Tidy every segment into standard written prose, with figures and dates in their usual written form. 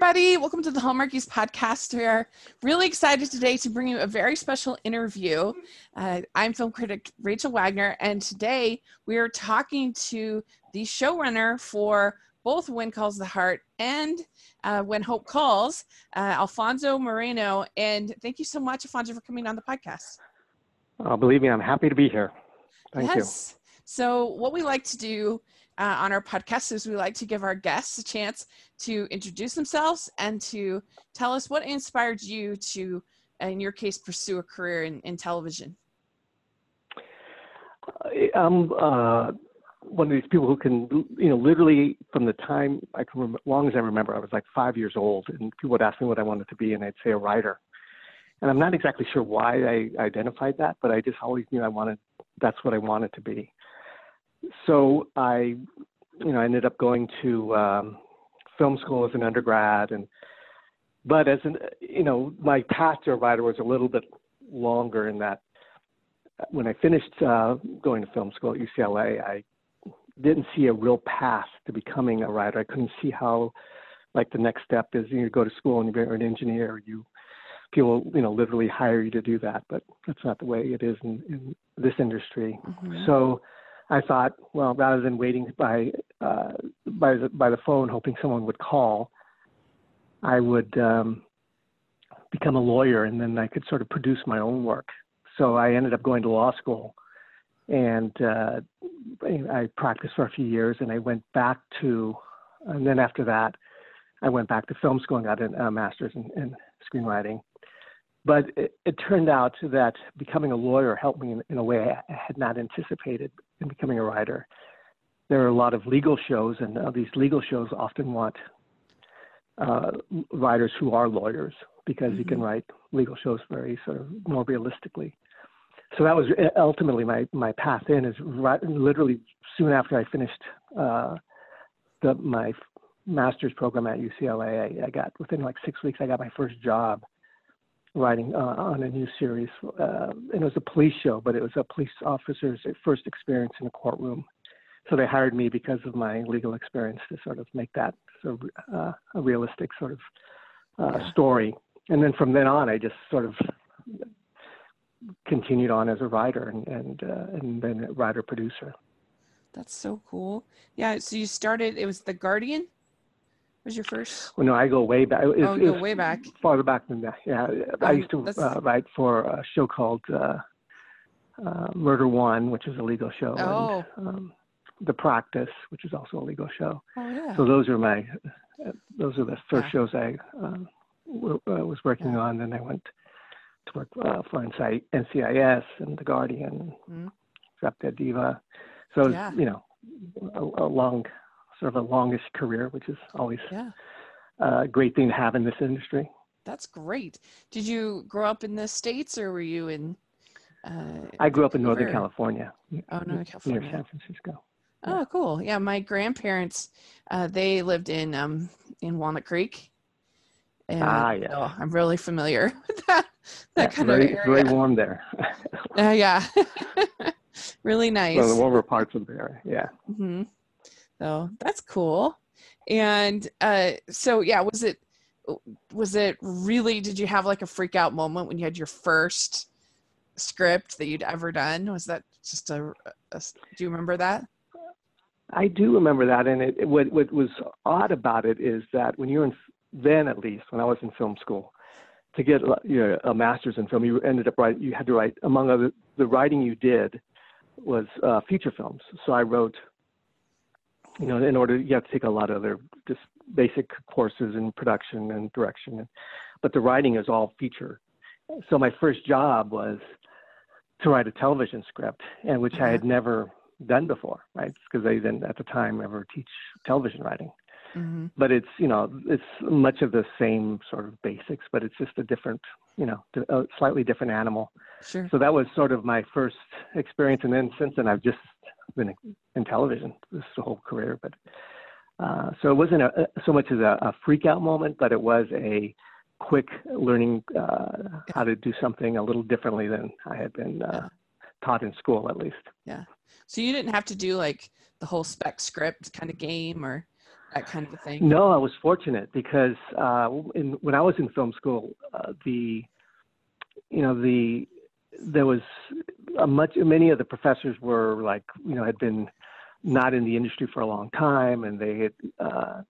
everybody. Welcome to the Hallmarkies podcast. We are really excited today to bring you a very special interview. I'm film critic Rachel Wagner, and today we are talking to the showrunner for both When Calls the Heart and When Hope Calls, Alfonso Moreno. And thank you so much, Alfonso, for coming on the podcast. Believe me, I'm happy to be here. Thank you. So what we like to do on our podcast is we like to give our guests a chance to introduce themselves and to tell us what inspired you to, in your case, pursue a career in television. I'm one of these people who can, literally from the time I can remember, as long as I remember, I was like 5 years old, and people would ask me what I wanted to be, and I'd say a writer. And I'm not exactly sure why I identified that, but I just always knew that's what I wanted to be. So I, ended up going to film school as an undergrad, but my path to a writer was a little bit longer in that when I finished going to film school at UCLA, I didn't see a real path to becoming a writer. I couldn't see how, like, the next step is you go to school and you're an engineer. People, literally hire you to do that, but that's not the way it is in this industry. Mm-hmm. So I thought, well, rather than waiting by the phone hoping someone would call, I would become a lawyer, and then I could sort of produce my own work. So I ended up going to law school, and I practiced for a few years, and then after that, I went back to film school and got a master's in screenwriting. But it turned out that becoming a lawyer helped me in a way I had not anticipated in becoming a writer. There are a lot of legal shows, and these legal shows often want writers who are lawyers, because mm-hmm. you can write legal shows very sort of more realistically. So that was ultimately my path in, is literally soon after I finished my master's program at UCLA, within like 6 weeks, I got my first job writing on a new series. And it was a police show, but it was a police officer's first experience in a courtroom. So they hired me because of my legal experience to sort of make that sort of, a realistic sort of story. And then from then on, I just sort of continued on as a writer and then a writer-producer. That's so cool. Yeah, so you started, it was The Guardian? Was your first? Well, no, I go way back. It was way back. Farther back than that. Yeah, I used to write for a show called Murder One, which is a legal show. Oh. And, The Practice, which is also a legal show. Oh yeah. So those are the first shows I was working on. Then I went to work for NCIS and The Guardian, Drop Dead Diva. So it was, a longish career, which is always a great thing to have in this industry. That's great. Did you grow up in the States, or were you in? I grew up in Northern California. Oh, Northern California. Near San Francisco. Oh, cool. Yeah, my grandparents, they lived in Walnut Creek. And, I'm really familiar with that kind of area. Very warm there. Really nice. One of the warmer parts of the area. Yeah. Mm-hmm. So that's cool. And was it really, did you have like a freak out moment when you had your first script that you'd ever done? Was that just do you remember that? I do remember that. And what was odd about it is that when I was in film school, to get a master's in film, you had to write, among other, the writing you did was feature films. So I wrote, you have to take a lot of other just basic courses in production and direction, but the writing is all feature. So my first job was to write a television script, and which I had never done before, right? Because I didn't at the time ever teach television writing. Mm-hmm. But it's, it's much of the same sort of basics, but it's just a different, a slightly different animal. Sure. So that was sort of my first experience. And then since then, I've just been in television this whole career, but so it wasn't so much as a freak out moment, but it was a quick learning how to do something a little differently than I had been taught in school, at least. Yeah. So you didn't have to do like the whole spec script kind of game, or that kind of a thing? No, I was fortunate because when I was in film school, there was many of the professors were like, had been not in the industry for a long time, and they had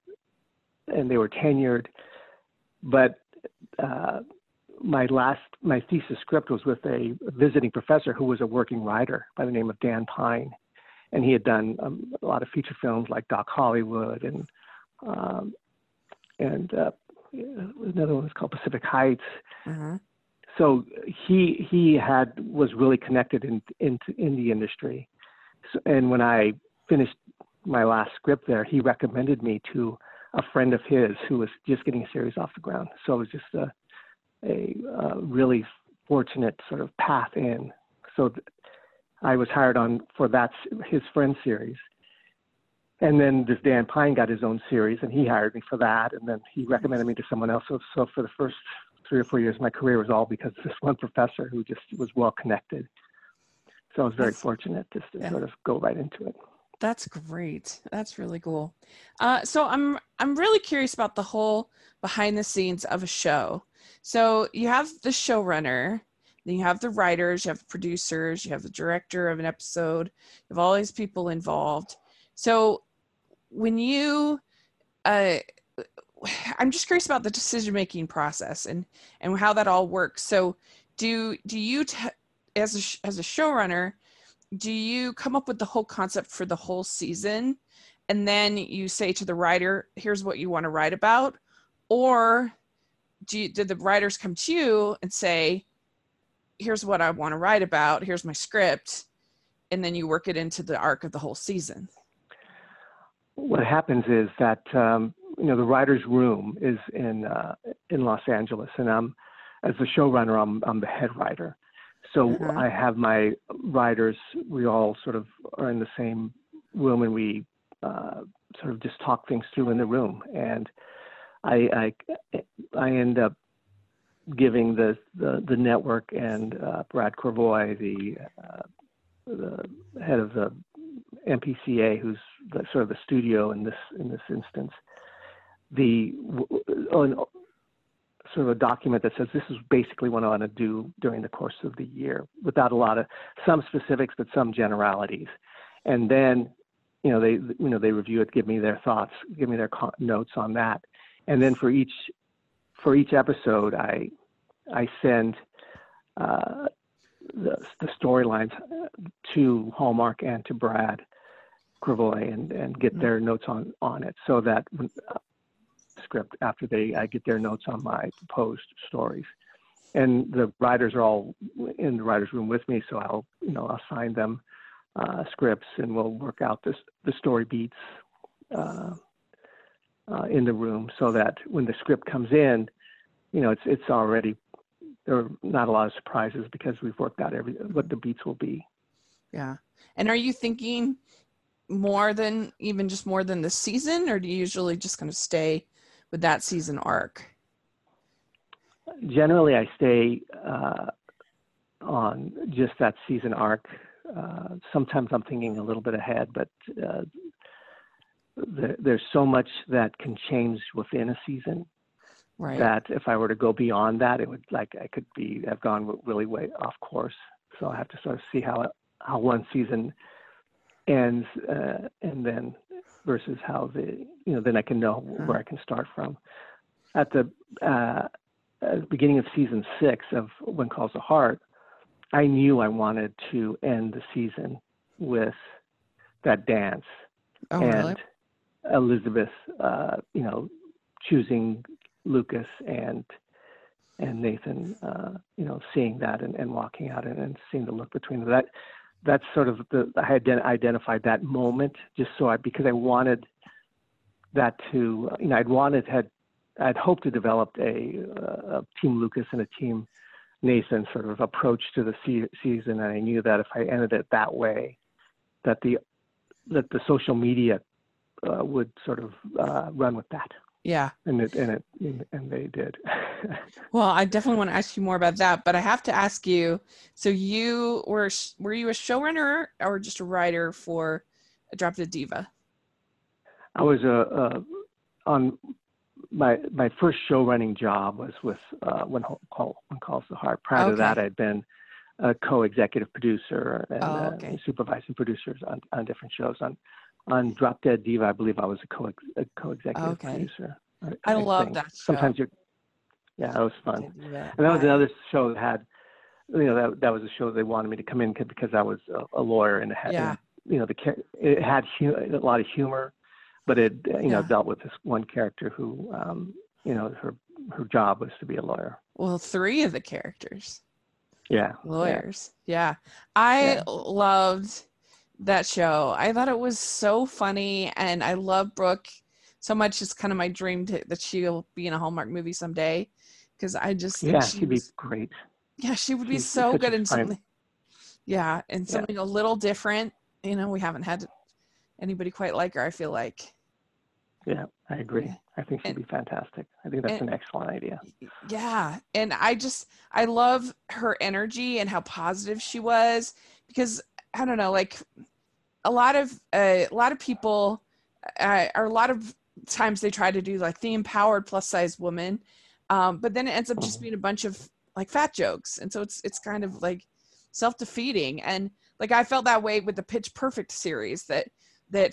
and they were tenured, but my thesis script was with a visiting professor who was a working writer by the name of Dan Pine, and he had done a lot of feature films like Doc Hollywood and another one was called Pacific Heights. Mm-hmm. So he was really connected in the industry, so, and when I finished my last script there, he recommended me to a friend of his who was just getting a series off the ground. So it was just a really fortunate sort of path in. So I was hired on for his friend series. And then this Dan Pine got his own series and he hired me for that. And then he recommended me to someone else. So for the first 3 or 4 years, my career was all because of this one professor who just was well connected. So I was very fortunate just to sort of go right into it. That's great. That's really cool. So I'm really curious about the whole behind the scenes of a show. So you have the showrunner, then you have the writers, you have the producers, you have the director of an episode, you have all these people involved. So when you, I'm just curious about the decision-making process and how that all works. So do you, as a showrunner, do you come up with the whole concept for the whole season and then you say to the writer, here's what you want to write about? Or did the writers come to you and say, here's what I want to write about, here's my script, and then you work it into the arc of the whole season? What happens is that, the writer's room is in Los Angeles, and as the showrunner, I'm the head writer. So uh-huh. I have my writers, we all sort of are in the same room, and we sort of just talk things through in the room. And I end up giving the network and Brad Krevoy, the head of the MPCA, who's sort of the studio in this instance, sort of a document that says this is basically what I want to do during the course of the year, without a lot of some specifics, but some generalities. And then, they review it, give me their thoughts, give me their notes on that. And then for each episode, I send the storylines to Hallmark and to Brad Krevoy and get their notes on it, so that script after I get their notes on my proposed stories. And the writers are all in the writer's room with me, so I'll assign them scripts, and we'll work out the story beats in the room, so that when the script comes in, it's already, there are not a lot of surprises because we've worked out what the beats will be. Yeah. And are you thinking more than the season, or do you usually just kind of stay with that season arc? Generally, I stay on just that season arc. Sometimes I'm thinking a little bit ahead, but there's so much that can change within a season, right, that if I were to go beyond that, it would, like, I've gone really way off course. So I have to sort of see how one season ends, and then versus how then I can know where I can start from. At the beginning of season 6 of When Calls the Heart, I knew I wanted to end the season with that dance. Oh, and really? Elizabeth, choosing Lucas and Nathan, seeing that and walking out and seeing the look between them. That's sort of I had identified that moment just because I wanted that to, I'd hoped to develop a Team Lucas and a Team Nathan sort of approach to the season. And I knew that if I ended it that way, that the social media would sort of run with that. Yeah. And they did. Well, I definitely want to ask you more about that, but I have to ask you, so you were you a showrunner or just a writer for Drop Dead Diva? I was on my first show running job was with When Calls the Heart. Prior to that, I'd been a co-executive producer and supervising producers on different shows. On Drop Dead Diva, I believe I was a co-executive producer. I love that show. Sometimes you're, yeah, that was fun. Yeah. And that was another show that had, you know, that was a show they wanted me to come in because I was a lawyer and it had, you know, it had a lot of humor, but it, you know, dealt with this one character who, you know, her job was to be a lawyer. Well, three of the characters. Yeah. Lawyers. Yeah. I loved that show. I thought it was so funny, and I love Brooke so much. It's kind of my dream that she'll be in a Hallmark movie someday, because I just think she'd be great. Yeah, she would be so good in something. Yeah, and something a little different. You know, we haven't had anybody quite like her, I feel like. Yeah, I agree. Yeah. I think she'd be fantastic. I think that's an excellent idea. Yeah, and I love her energy and how positive she was, because I don't know, like a lot of people or a lot of times they try to do like the empowered plus size woman, but then it ends up just being a bunch of like fat jokes, and so it's kind of like self-defeating. And like I felt that way with the Pitch Perfect series, that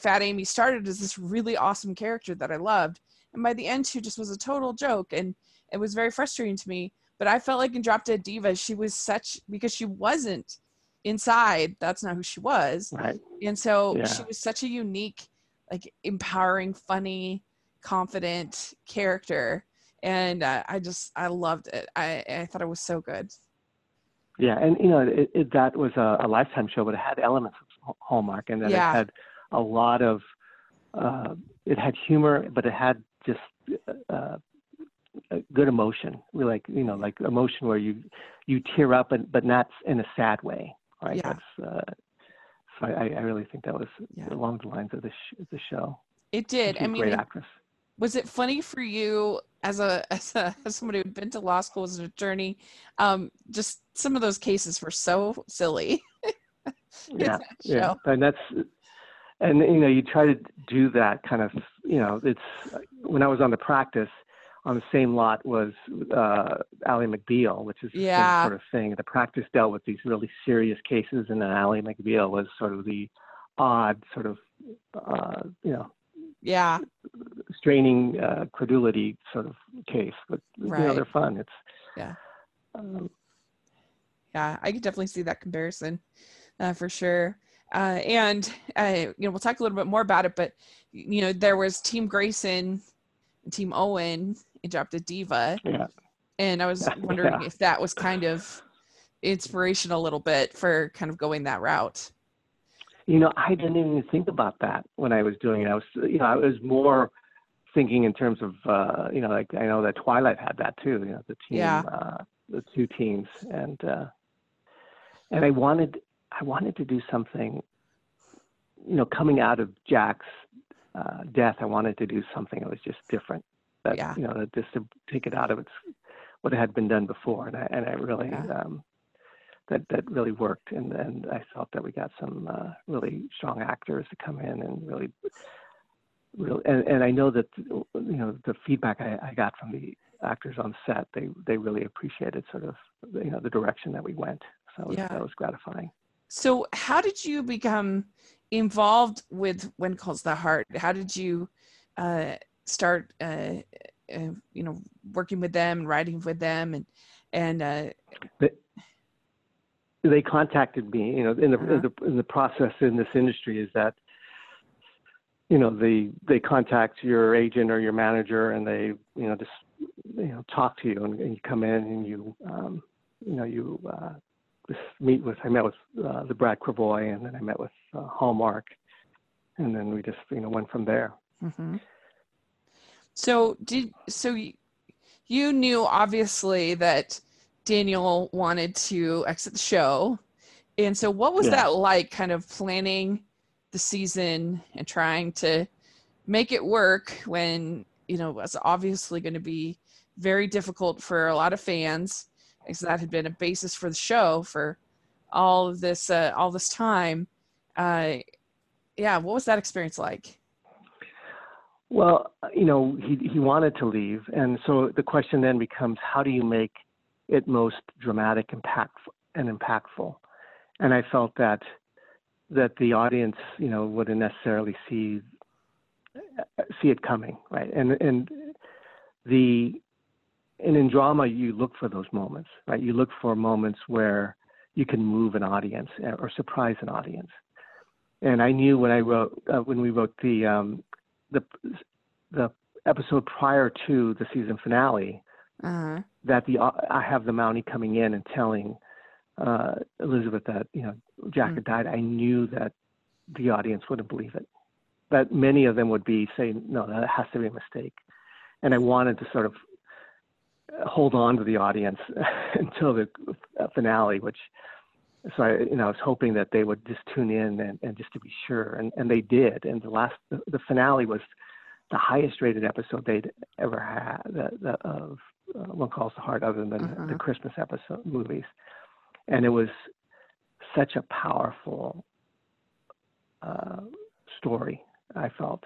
Fat Amy started as this really awesome character that I loved, and by the end she just was a total joke, and it was very frustrating to me. But I felt like in Drop Dead Diva she was such, because she wasn't inside, that's not who she was, right? And so she was such a unique, like empowering, funny, confident character, and I loved it. I thought it was so good. Yeah, and you know, that was a Lifetime show, but it had elements of Hallmark, and then it had a lot of it had humor, but it had just good emotion, like emotion where you tear up, and but not in a sad way. Right. Yeah. That's, so I really think that was along the lines of the show. It did. I mean, great actress. Was it funny for you as somebody who'd been to law school as an attorney? Just some of those cases were so silly. And and you know, you try to do that kind of, you know, it's when I was on The Practice. On the same lot was Ally McBeal, which is the same sort of thing. The Practice dealt with these really serious cases, and then Ally McBeal was sort of the odd sort of, you know, straining credulity sort of case. But you know, they're fun. It's I could definitely see that comparison for sure. And you know, we'll talk a little bit more about it, but you know, there was Team Grayson, Team Owen, and Drop Dead Diva, and I was wondering if that was kind of inspirational a little bit for kind of going that route. You know, I didn't even think about that when I was doing it. I was more thinking in terms of you know, like I know that Twilight had that too. You know, the team, the two teams, and I wanted to do something. You know, coming out of Jack's death, I wanted to do something that was just different, that you know, just to take it out of what had been done before, and I really that really worked, and I felt that we got some really strong actors to come in and really and I know that, you know, the feedback I got from the actors on set, they really appreciated sort of, you know, the direction that we went, so that was gratifying. So how did you become involved with When Calls the Heart? How did you start, you know, working with them and writing with them? They contacted me, you know, in the process in this industry is that, you know, they contact your agent or your manager, and they, you know, just, you know, talk to you, and you come in and you, you know, you, I met with the Brad Krevoy, and then I met with Hallmark, and then we just, you know, went from there. Mm-hmm. So you knew obviously that Daniel wanted to exit the show, and so what was that like, kind of planning the season and trying to make it work when, you know, it was obviously going to be very difficult for a lot of fans. So that had been a basis for the show for all this time. What was that experience like? Well, you know, he wanted to leave. And so the question then becomes, how do you make it most dramatic and impactful? And I felt that the audience, you know, wouldn't necessarily see it coming, right? And in drama, you look for those moments, right? You look for moments where you can move an audience or surprise an audience. And I knew when I wrote, when we wrote the episode prior to the season finale, uh-huh, that I have the Mountie coming in and telling Elizabeth that, you know, Jack had died. I knew that the audience wouldn't believe it, but many of them would be saying, no, that has to be a mistake. And I wanted to sort of hold on to the audience until the finale, I was hoping that they would just tune in and just to be sure. And they did. And the finale was the highest rated episode they'd ever had of When Calls the Heart, other than the Christmas episode movies. And it was such a powerful story, I felt.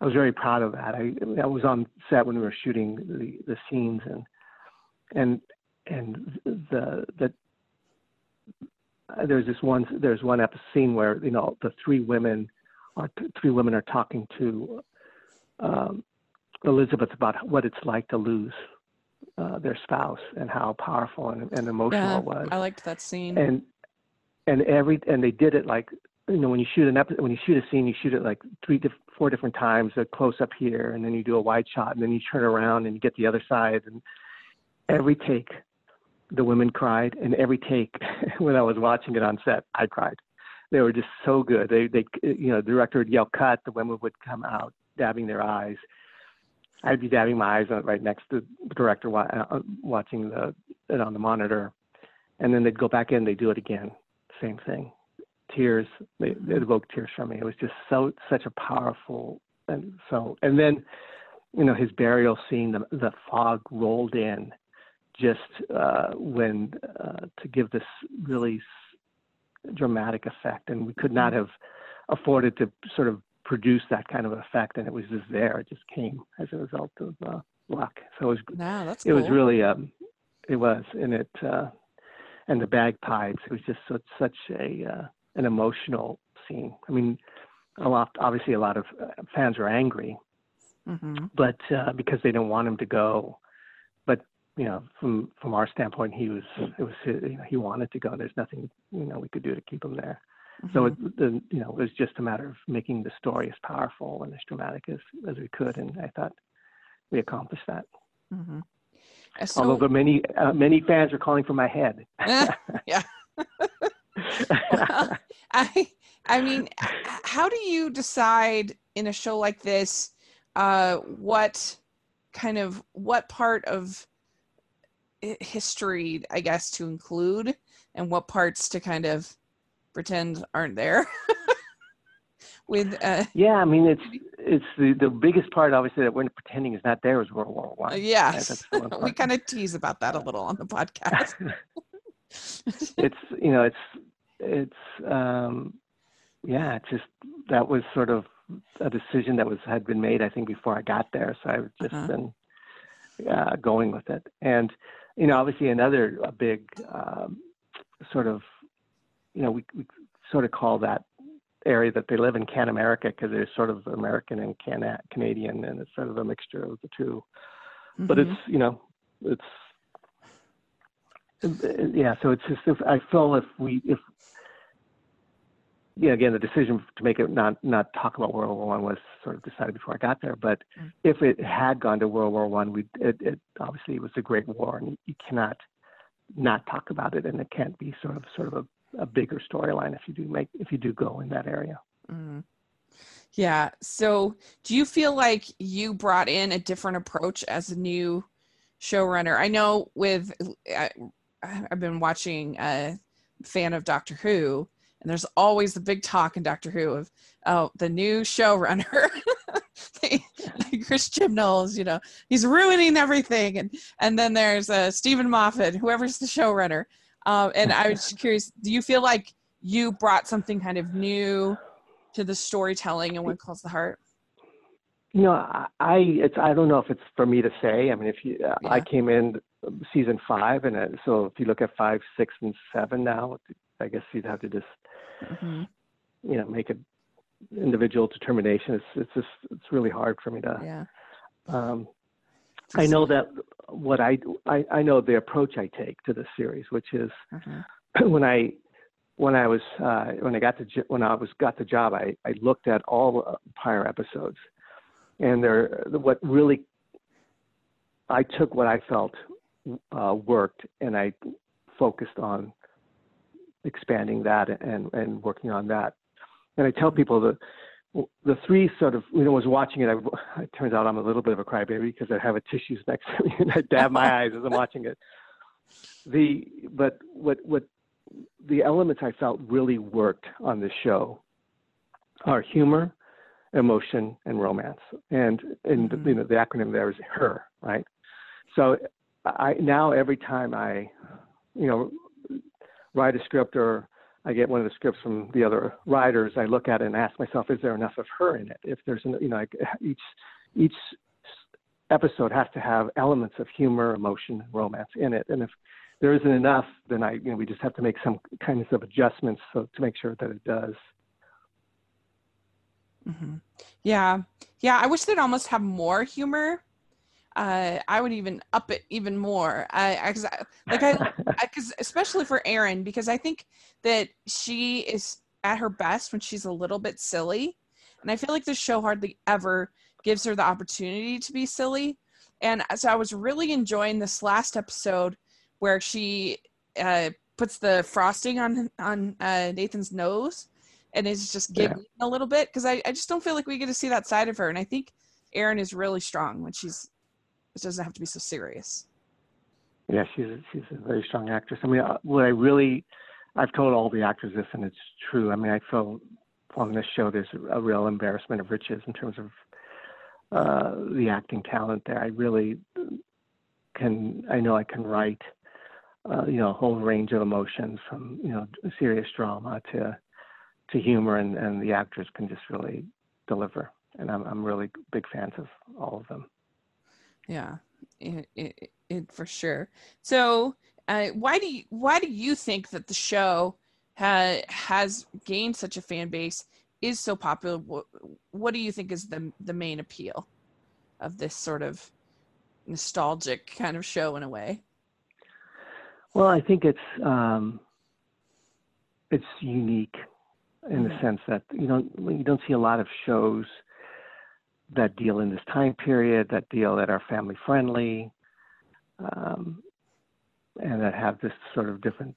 I was very proud of that. I was on set when we were shooting the scenes, and there's one scene where, you know, the three women are talking to Elizabeth about what it's like to lose their spouse and how powerful and emotional it was. I liked that scene. And they did it like, you know, when you shoot a scene, you shoot it like 3 to 4 different times, a close up here, and then you do a wide shot, and then you turn around and you get the other side. And every take, the women cried, and every take, when I was watching it on set, I cried. They were just so good. They you know, the director would yell cut, the women would come out dabbing their eyes. I'd be dabbing my eyes out right next to the director watching it on the monitor, and then they'd go back in, they do it again, same thing. Tears, it evoked tears from me. It was just such a powerful, and then, you know, his burial scene, the fog rolled in just to give this really dramatic effect. And we could not have afforded to sort of produce that kind of effect. And it was just there. It just came as a result of luck. So it was, was really, it was, and it, and the bagpipes, it was just such an emotional scene. I mean, obviously a lot of fans were angry, but because they didn't want him to go. But, you know, from our standpoint, he wanted to go. There's nothing, you know, we could do to keep him there. So it was just a matter of making the story as powerful and as dramatic as we could, and I thought we accomplished that. So, although many fans are calling for my head. Yeah. Well, I mean, how do you decide in a show like this what part of history, I guess, to include, and what parts to kind of pretend aren't there? Yeah, I mean, it's the biggest part, obviously, that we're pretending is not there is World War One. Yes, right? We kind of tease about that a little on the podcast. It's just that was sort of a decision that had been made, I think, before I got there. So I've just been going with it. And, you know, obviously another big sort of, you know, we sort of call that area that they live in Can America, because there's sort of American and Canadian, and it's sort of a mixture of the two. But it's, you know, it's, yeah, so it's just, again, the decision to make it not talk about World War One was sort of decided before I got there. But if it had gone to World War One, it obviously was a great war, and you cannot not talk about it, and it can't be sort of a bigger storyline if you do go in that area. Yeah. So, do you feel like you brought in a different approach as a new showrunner? I know I've been watching a fan of Doctor Who, and there's always the big talk in Doctor Who of, oh, the new showrunner, Chris Chibnall, you know, he's ruining everything, and then there's Stephen Moffat, whoever's the showrunner. And I was just curious, do you feel like you brought something kind of new to the storytelling in When Calls the Heart? You know, I don't know if it's for me to say. I mean, I came in season 5, and so if you look at 5, 6, and 7 now, I guess you'd have to just, you know, make an individual determination. It's really hard for me to. Yeah. I know that what I know the approach I take to this series, which is when I got the job, I looked at all prior episodes. And what really, I took what I felt worked, and I focused on expanding that and working on that. And I tell people that the three sort of, when I was watching it, it turns out I'm a little bit of a crybaby because I have a tissues next to me and I dab my eyes as I'm watching it. But what the elements I felt really worked on this show are humor, emotion, and romance, and you know, the acronym there is HER, right? So I now every time I, you know, write a script or I get one of the scripts from the other writers, I look at it and ask myself, is there enough of her in it? If there's, you know, each episode has to have elements of humor, emotion, romance in it, and if there isn't enough, then you know, we just have to make some kinds of adjustments so to make sure that it does. Mm-hmm. Yeah. I wish they'd almost have more humor. I would even up it even more. Because especially for Erin, because I think that she is at her best when she's a little bit silly, and I feel like the show hardly ever gives her the opportunity to be silly. And so I was really enjoying this last episode where she puts the frosting on Nathan's nose. And it's just giggling a little bit, because I just don't feel like we get to see that side of her. And I think Erin is really strong when it doesn't have to be so serious. Yeah, she's a very strong actress. I mean, I've told all the actors this, and it's true. I mean, I feel on this show there's a real embarrassment of riches in terms of the acting talent there. I know I can write, you know, a whole range of emotions from, you know, serious drama to humor, and the actors can just really deliver. And I'm really big fans of all of them. Yeah, it for sure. So why do you think that the show has gained such a fan base, is so popular? What do you think is the main appeal of this sort of nostalgic kind of show in a way? Well, I think it's unique, in the sense that you don't see a lot of shows that deal in this time period, that are family friendly, and that have this sort of different,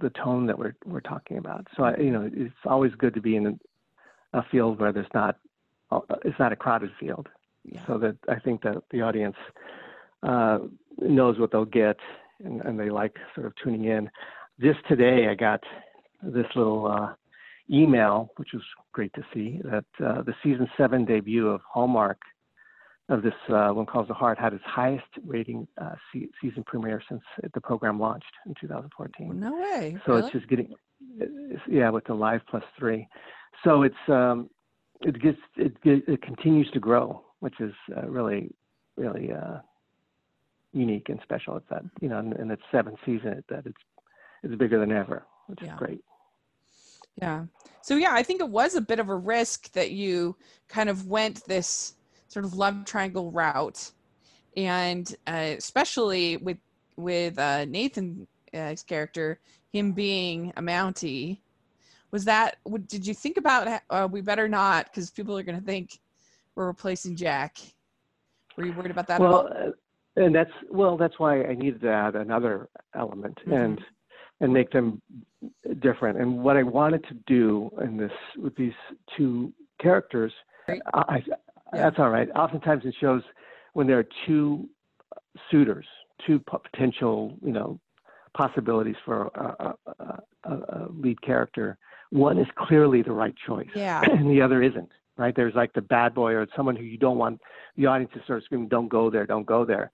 the tone that we're talking about. So you know, it's always good to be in a field where it's not a crowded field. Yeah. So that I think that the audience knows what they'll get, and they like sort of tuning in. Just today, I got this little email, which was great to see, that the season 7 debut of Hallmark of this When Calls the Heart had its highest rating season premiere since the program launched in 2014. No way. So really? It's just with the live +3. So it's, it continues to grow, which is really, really unique and special. It's that, you know, in its 7th season, that it's bigger than ever, which is great. Yeah. So, yeah, I think it was a bit of a risk that you kind of went this sort of love triangle route. And especially with Nathan's character, him being a Mountie, did you think about, we better not, because people are going to think we're replacing Jack? Were you worried about that at all? And that's why I needed to add another element. Mm-hmm. And make them different. And what I wanted to do with these two characters, that's all right. Oftentimes in shows, when there are two suitors, two potential, you know, possibilities for a lead character, one is clearly the right choice, and the other isn't, right? There's like the bad boy or someone who you don't want the audience to start screaming, "Don't go there, don't go there."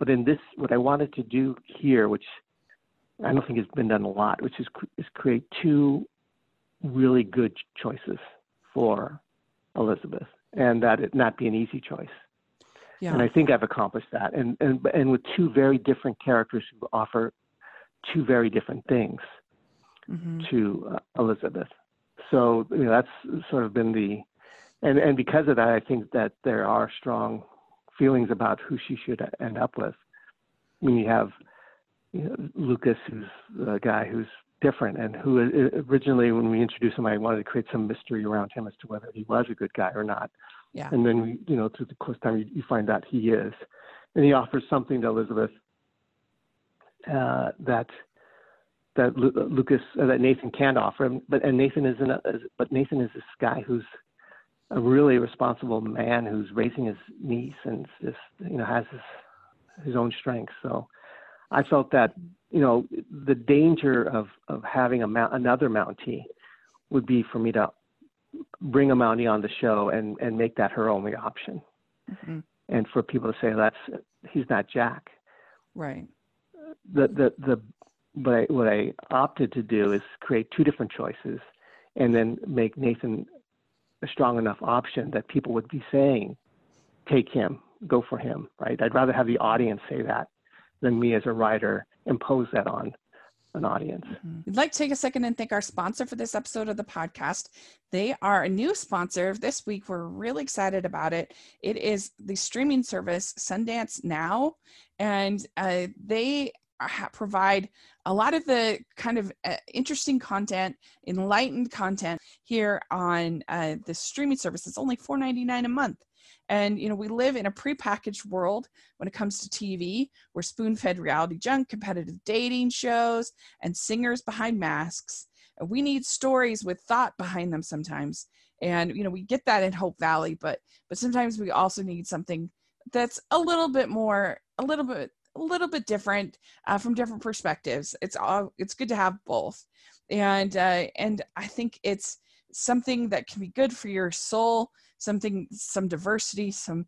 But in this, what I wanted to do here, which I don't think it's been done a lot, which is create two really good choices for Elizabeth. and that it not be an easy choice. Yeah. And I think I've accomplished that. And with two very different characters who offer two very different things mm-hmm. to Elizabeth. So you know, that's sort of been the, and because of that, I think that there are strong feelings about who she should end up with. I mean, you have Lucas, who's the guy who's different, and who originally, when we introduced him, I wanted to create some mystery around him as to whether he was a good guy or not. Yeah. And then, we, you know, through the course of time, you find out he is. And he offers something to Elizabeth that Nathan can't offer him. But Nathan is this guy who's a really responsible man who's raising his niece and just, you know, has his own strengths. So I felt that, you know, the danger of having another Mountie would be for me to bring a Mountie on the show and make that her only option. Mm-hmm. And for people to say, he's not Jack. Right. What I opted to do is create two different choices and then make Nathan a strong enough option that people would be saying, take him, go for him, right? I'd rather have the audience say that than me as a writer impose that on an audience. Mm-hmm. We'd like to take a second and thank our sponsor for this episode of the podcast. They are a new sponsor this week. We're really excited about it. It is the streaming service Sundance Now, and they provide a lot of the kind of interesting content, enlightened content here on the streaming service. It's only $4.99 a month. And, you know, we live in a prepackaged world when it comes to TV. We're spoon-fed reality junk, competitive dating shows, and singers behind masks. We need stories with thought behind them sometimes. And, you know, we get that in Hope Valley, but sometimes we also need something that's a little bit different from different perspectives. It's good to have both. And I think it's something that can be good for your soul, some diversity, some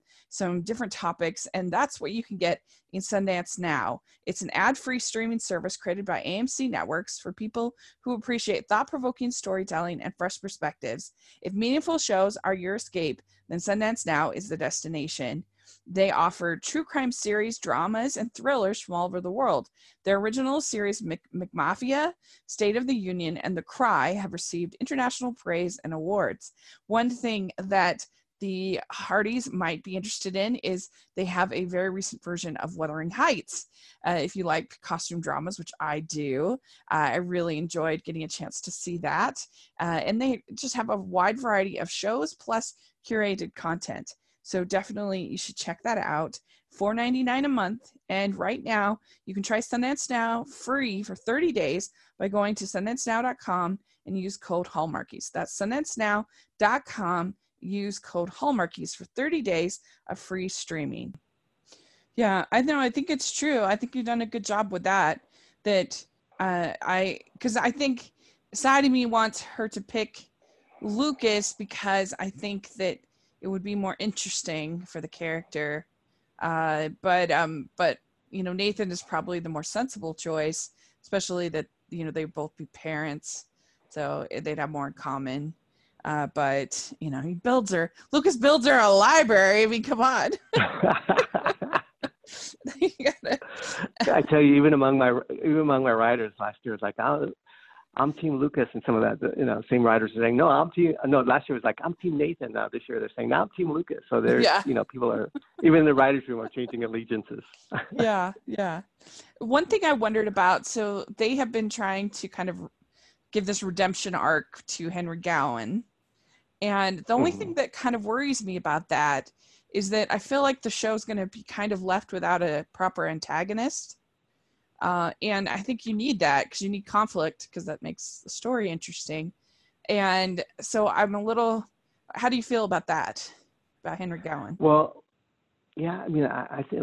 different topics. And that's what you can get in Sundance Now. It's an ad-free streaming service created by AMC Networks for people who appreciate thought-provoking storytelling and fresh perspectives. If meaningful shows are your escape, then Sundance Now is the destination. They offer true crime series, dramas, and thrillers from all over the world. Their original series, McMafia, State of the Union, and The Cry, have received international praise and awards. One thing that the Hardys might be interested in is they have a very recent version of Wuthering Heights. If you like costume dramas, which I do, I really enjoyed getting a chance to see that. And they just have a wide variety of shows plus curated content. So definitely you should check that out. $4.99 a month. And right now you can try Sundance Now free for 30 days by going to sundancenow.com and use code Hallmarkies. That's sundancenow.com. Use code Hallmarkies for 30 days of free streaming. Yeah, I know. I think it's true. I think you've done a good job with that. Because I think side of me wants her to pick Lucas because I think that it would be more interesting for the character. But you know, Nathan is probably the more sensible choice, especially that, you know, they'd both be parents, so they'd have more in common. But you know, Lucas builds her a library. I mean, come on. I tell you, even among my writers last year, it was like, I'm Team Lucas, and some of that, you know, same writers are saying, last year was like, I'm Team Nathan. Now this year they're saying, now I'm Team Lucas. So there's, you know, people are, even in the writers' room are changing allegiances. Yeah. One thing I wondered about, so they have been trying to kind of give this redemption arc to Henry Gowan. And the only thing that kind of worries me about that is that I feel like the show's going to be kind of left without a proper antagonist. And I think you need that because you need conflict, because that makes the story interesting. And so how do you feel about that, about Henry Gowan? Well, yeah, I mean, I think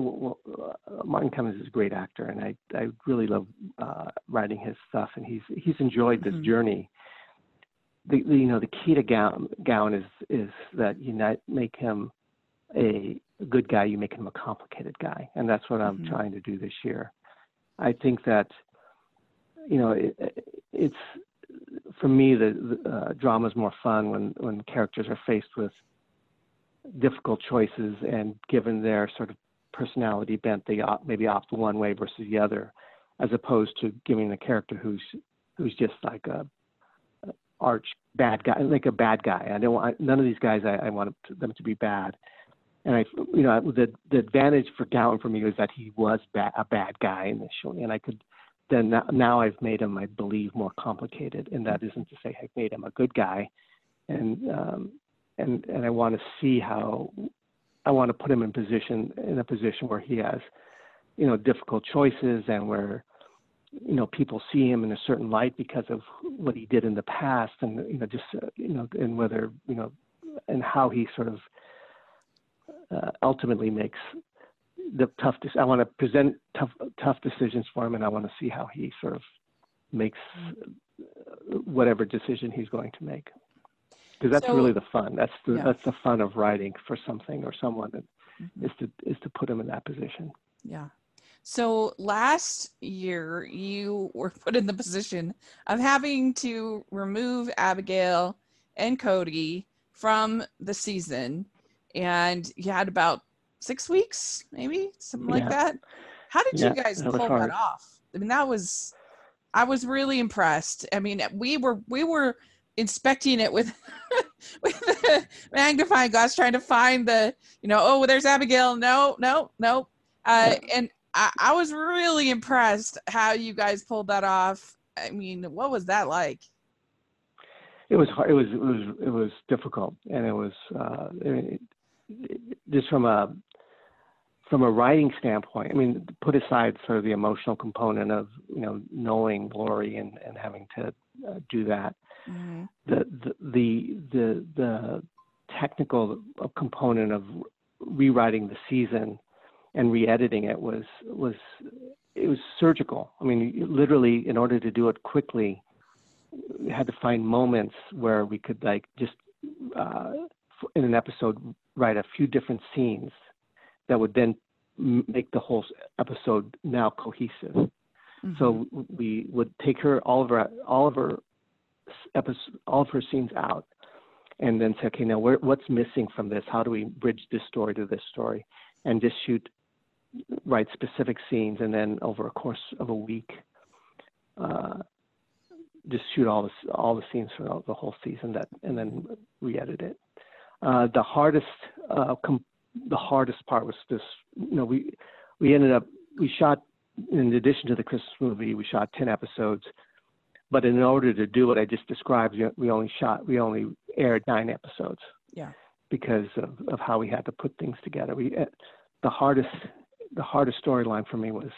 Martin Cummins is a great actor, and I really love writing his stuff, and he's enjoyed this journey. The you know, the key to Gowan is that you not make him a good guy, you make him a complicated guy, and that's what I'm trying to do this year. I think that, you know, it's for me the drama is more fun when characters are faced with difficult choices, and given their sort of personality bent, they maybe opt one way versus the other, as opposed to giving a character who's just like a arch bad guy, like a bad guy. I don't want none of these guys. I want them to be bad, and the advantage for Gowan for me was that he was a bad guy initially, and I could. Then now I've made him, I believe, more complicated, and that isn't to say I've made him a good guy, and I want to see how I want to put him in a position where he has, difficult choices, and where, people see him in a certain light because of what he did in the past, and and whether and how he sort of ultimately makes. I want to present tough decisions for him, and I want to see how he sort of makes whatever decision he's going to make. Because that's really the fun. That's the fun of writing for something or someone, mm-hmm. is to put him in that position. Yeah. So last year you were put in the position of having to remove Abigail and Cody from the season, and you had about 6 weeks, maybe something like that. How did you guys pull that off? I mean, I was really impressed. I mean, we were inspecting it with with the magnifying glass, trying to find the, there's Abigail. No. And I was really impressed how you guys pulled that off. I mean, what was that like? It was hard. It was difficult, and it was just from a writing standpoint, I mean, put aside sort of the emotional component of, knowing Lori and having to do that, mm-hmm. the technical component of rewriting the season and re-editing it was surgical. I mean, literally, in order to do it quickly, we had to find moments where we could in an episode, write a few different scenes that would then make the whole episode now cohesive. Mm-hmm. So we would take all of her scenes out, and then say, okay, now what's missing from this? How do we bridge this story to this story? And just write specific scenes, and then over a course of a week, just shoot all the scenes throughout the whole season, and then re-edit it. The hardest part was this. We shot, in addition to the Christmas movie, we shot 10 episodes, but in order to do what I just described, we only aired 9 episodes. Yeah. Because of how we had to put things together. The hardest storyline for me was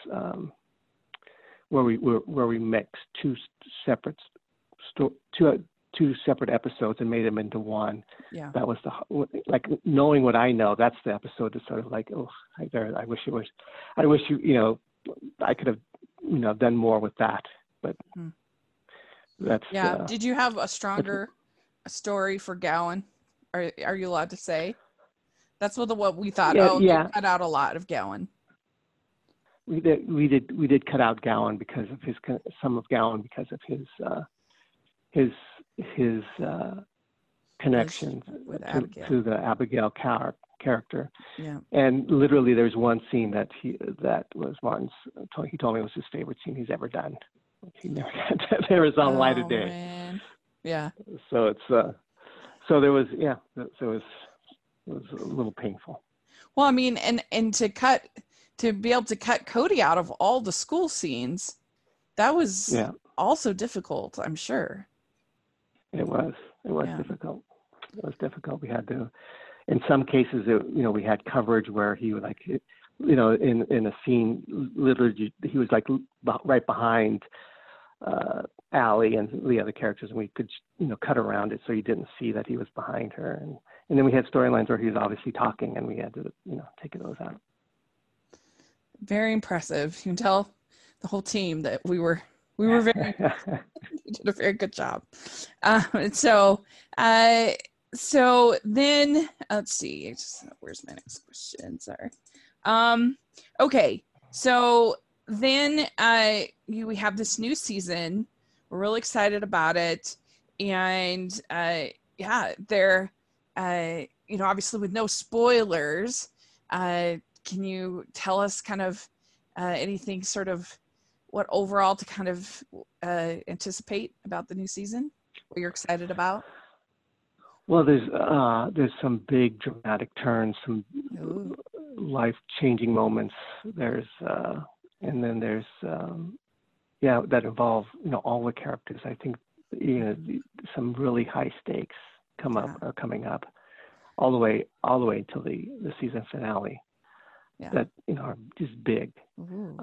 where we mixed two separate episodes and made them into one. Yeah. That was knowing what I know, that's the episode that's sort of like, oh, I could have, done more with that, but mm-hmm. that's. Yeah. Did you have a stronger story for Gowan? Are you allowed to say? That's what we thought. We cut out a lot of Gowan. We did cut out Gowan because of his connection to the Abigail character. Yeah. And literally there's one scene that was Martin's, he told me it was his favorite scene he's ever done. He never got that there is on light of day. Man. Yeah. So it's, it was a little painful. Well, I mean, and to be able to cut Cody out of all the school scenes, that was also difficult, I'm sure. It was difficult. It was difficult. We had to, in some cases, we had coverage where he would in a scene, literally, he was right behind Ally and the other characters, and we could, cut around it so you didn't see that he was behind her. And then we had storylines where he was obviously talking, and we had to, take those out. Very impressive. You can tell the whole team that we were very, you did a very good job. So then let's see, where's my next question? Sorry. Okay. So then, we have this new season. We're really excited about it. And, you know, obviously with no spoilers, can you tell us kind of anything sort of what overall to kind of anticipate about the new season, what you're excited about? Well, there's some big dramatic turns, some life-changing moments. There's and then there's yeah, that involve, you know, all the characters. I think, you know, some really high stakes are coming up, all the way until the season finale. Yeah. That, you know, are just big. Mm-hmm.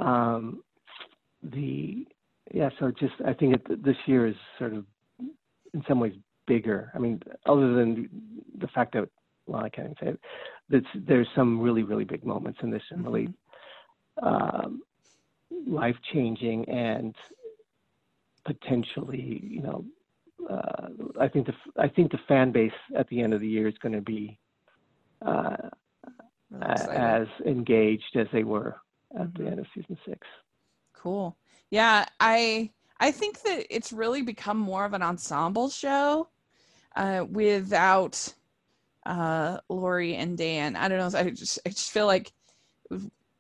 I think this year is sort of in some ways bigger. I mean, other than the fact that, well, I can't even say it, there's some really, really big moments in this, and really life-changing and potentially, you know, I think the fan base at the end of the year is going to be as engaged as they were at the end of season 6. Cool. Yeah, I think that it's really become more of an ensemble show without Lori and Dan. I don't know. I just feel like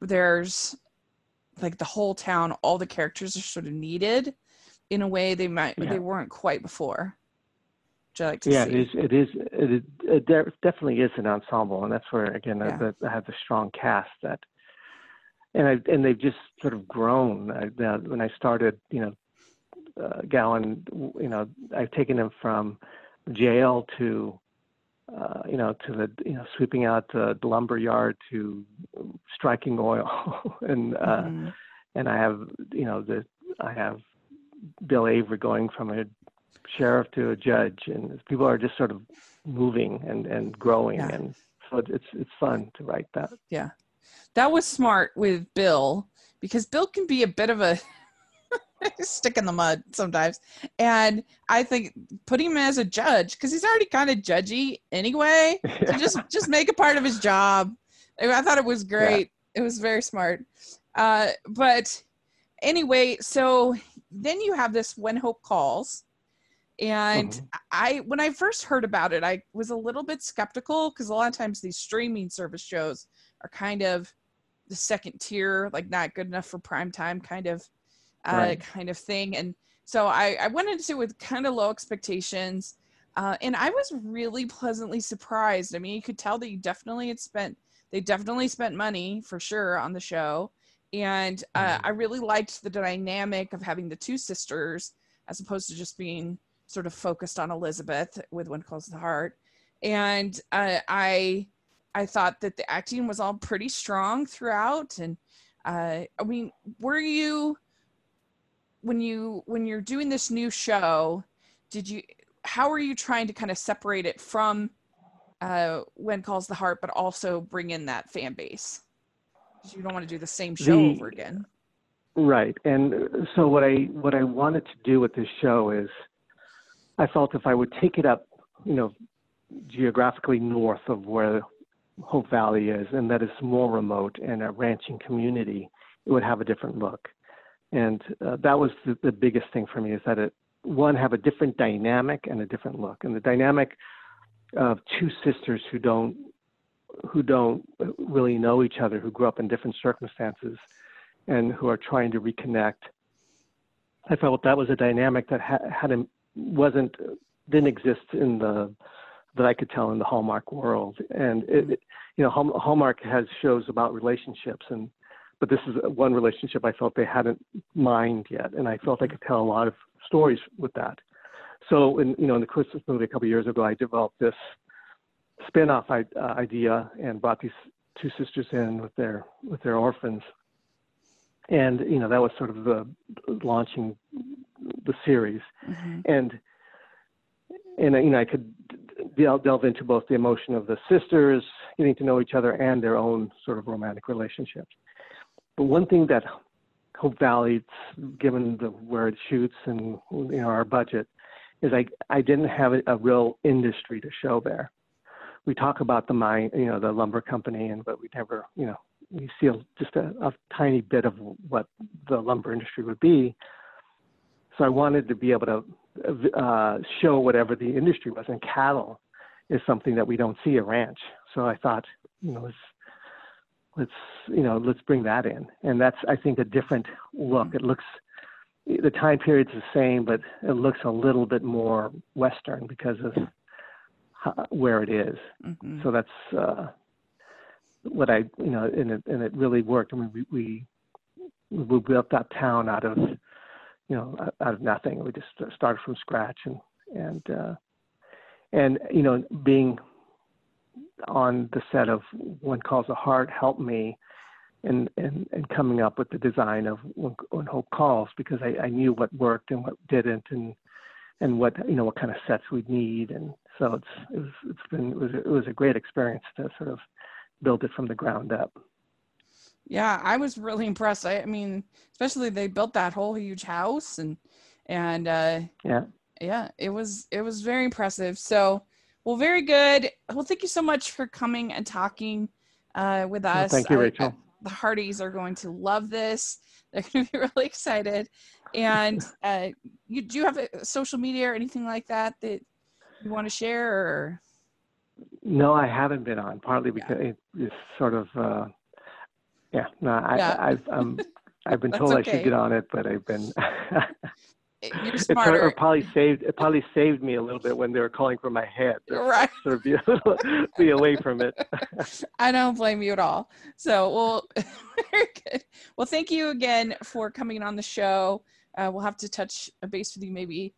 there's like the whole town, all the characters are sort of needed in a way they weren't quite before. Which I like to see. It definitely is an ensemble, and that's where again I have the strong cast that. And they've just sort of grown. When I started, you know, Gowan, you know, I've taken him from jail to, you know, to the, you know, sweeping out the lumber yard to striking oil, and I have Bill Avery going from a sheriff to a judge, and people are just sort of moving and growing, and so it's fun to write that. Yeah. That was smart with Bill, because Bill can be a bit of a stick in the mud sometimes. And I think putting him as a judge, because he's already kind of judgy anyway, so just make it part of his job. I thought it was great. Yeah. It was very smart. But anyway, so then you have this When Hope Calls. And when I first heard about it, I was a little bit skeptical, because a lot of times these streaming service shows are kind of the second tier, like not good enough for prime time kind of thing. And so I went into it with kind of low expectations, and I was really pleasantly surprised. I mean, you could tell that they definitely spent money for sure on the show. And I really liked the dynamic of having the two sisters as opposed to just being sort of focused on Elizabeth with When Calls the Heart. And I thought that the acting was all pretty strong throughout. And I mean, were you, when you're doing this new show, how are you trying to kind of separate it from When Calls the Heart, but also bring in that fan base? Because you don't want to do the same show over again. Right. And so what I wanted to do with this show is, I felt if I would take it up, you know, geographically north of where Hope Valley is, and that is more remote and a ranching community, it would have a different look. And that was the biggest thing for me, is that it, one, have a different dynamic and a different look. And the dynamic of two sisters who don't really know each other, who grew up in different circumstances and who are trying to reconnect. I felt that was a dynamic that didn't exist in the, that I could tell, in the Hallmark world. And it, you know, Hallmark has shows about relationships, but this is one relationship I felt they hadn't mined yet, and I felt I could tell a lot of stories with that. So, in the Christmas movie a couple of years ago, I developed this spin-off idea and brought these two sisters in with their orphans, and you know, that was sort of the launching the series, and you know, I could delve into both the emotion of the sisters getting to know each other and their own sort of romantic relationships. But one thing that Hope Valley, given where it shoots and, you know, our budget, is I didn't have a real industry to show there. We talk about the mine, you know, the lumber company, but we never, you know, we see just a tiny bit of what the lumber industry would be. So I wanted to be able to show whatever the industry was, and cattle is something that we don't see at ranch. So I thought, you know, let's bring that in. And that's, I think, a different look. It looks, the time period's the same, but it looks a little bit more Western because of where it is. Mm-hmm. So that's what I, you know, and it really worked. I mean, we built that town out of nothing. We just started from scratch and you know, being on the set of When Calls the Heart helped me in coming up with the design of When Hope Calls, because I knew what worked and what didn't, and what, you know, what kind of sets we'd need, and so it was a great experience to sort of build it from the ground up. Yeah, I was really impressed. I mean, especially they built that whole huge house and it was very impressive. So, well, very good. Well, thank you so much for coming and talking with us. Well, thank you, Rachel. The Hardys are going to love this. They're going to be really excited. And do you have a social media or anything like that that you want to share? Or? No, I haven't been on, partly because it's sort of, I've been told I should get on it, but I've been... You're smarter. It probably saved me a little bit when they were calling for my head. Right. Sort of be away from it. I don't blame you at all. So, well, very good. Well, thank you again for coming on the show. We'll have to touch base with you maybe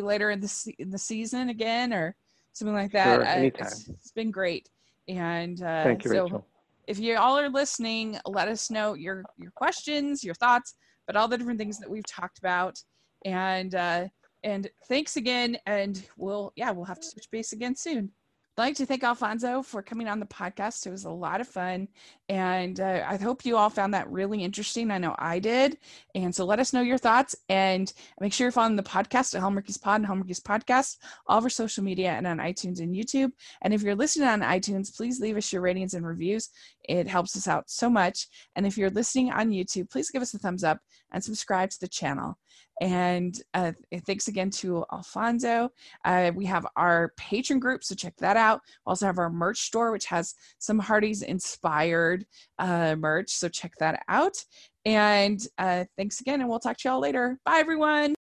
later in the season again or something like that. Sure, anytime. It's been great. And thank you, Rachel. If you all are listening, let us know your questions, your thoughts, but all the different things that we've talked about. And thanks again, and we'll have to switch base again soon. I'd like to thank Alfonso for coming on the podcast. It was a lot of fun, and I hope you all found that really interesting. I know I did, and so let us know your thoughts, and make sure you're following the podcast at Hallmark Is Pod and Hallmark Is Podcast, all over social media and on iTunes and YouTube. And if you're listening on iTunes, please leave us your ratings and reviews. It helps us out so much. And if you're listening on YouTube, please give us a thumbs up and subscribe to the channel. And thanks again to Alfonso. We have our patron group, so check that out. We also have our merch store, which has some Hardys inspired merch, so check that out. And thanks again, and we'll talk to y'all later. Bye, everyone.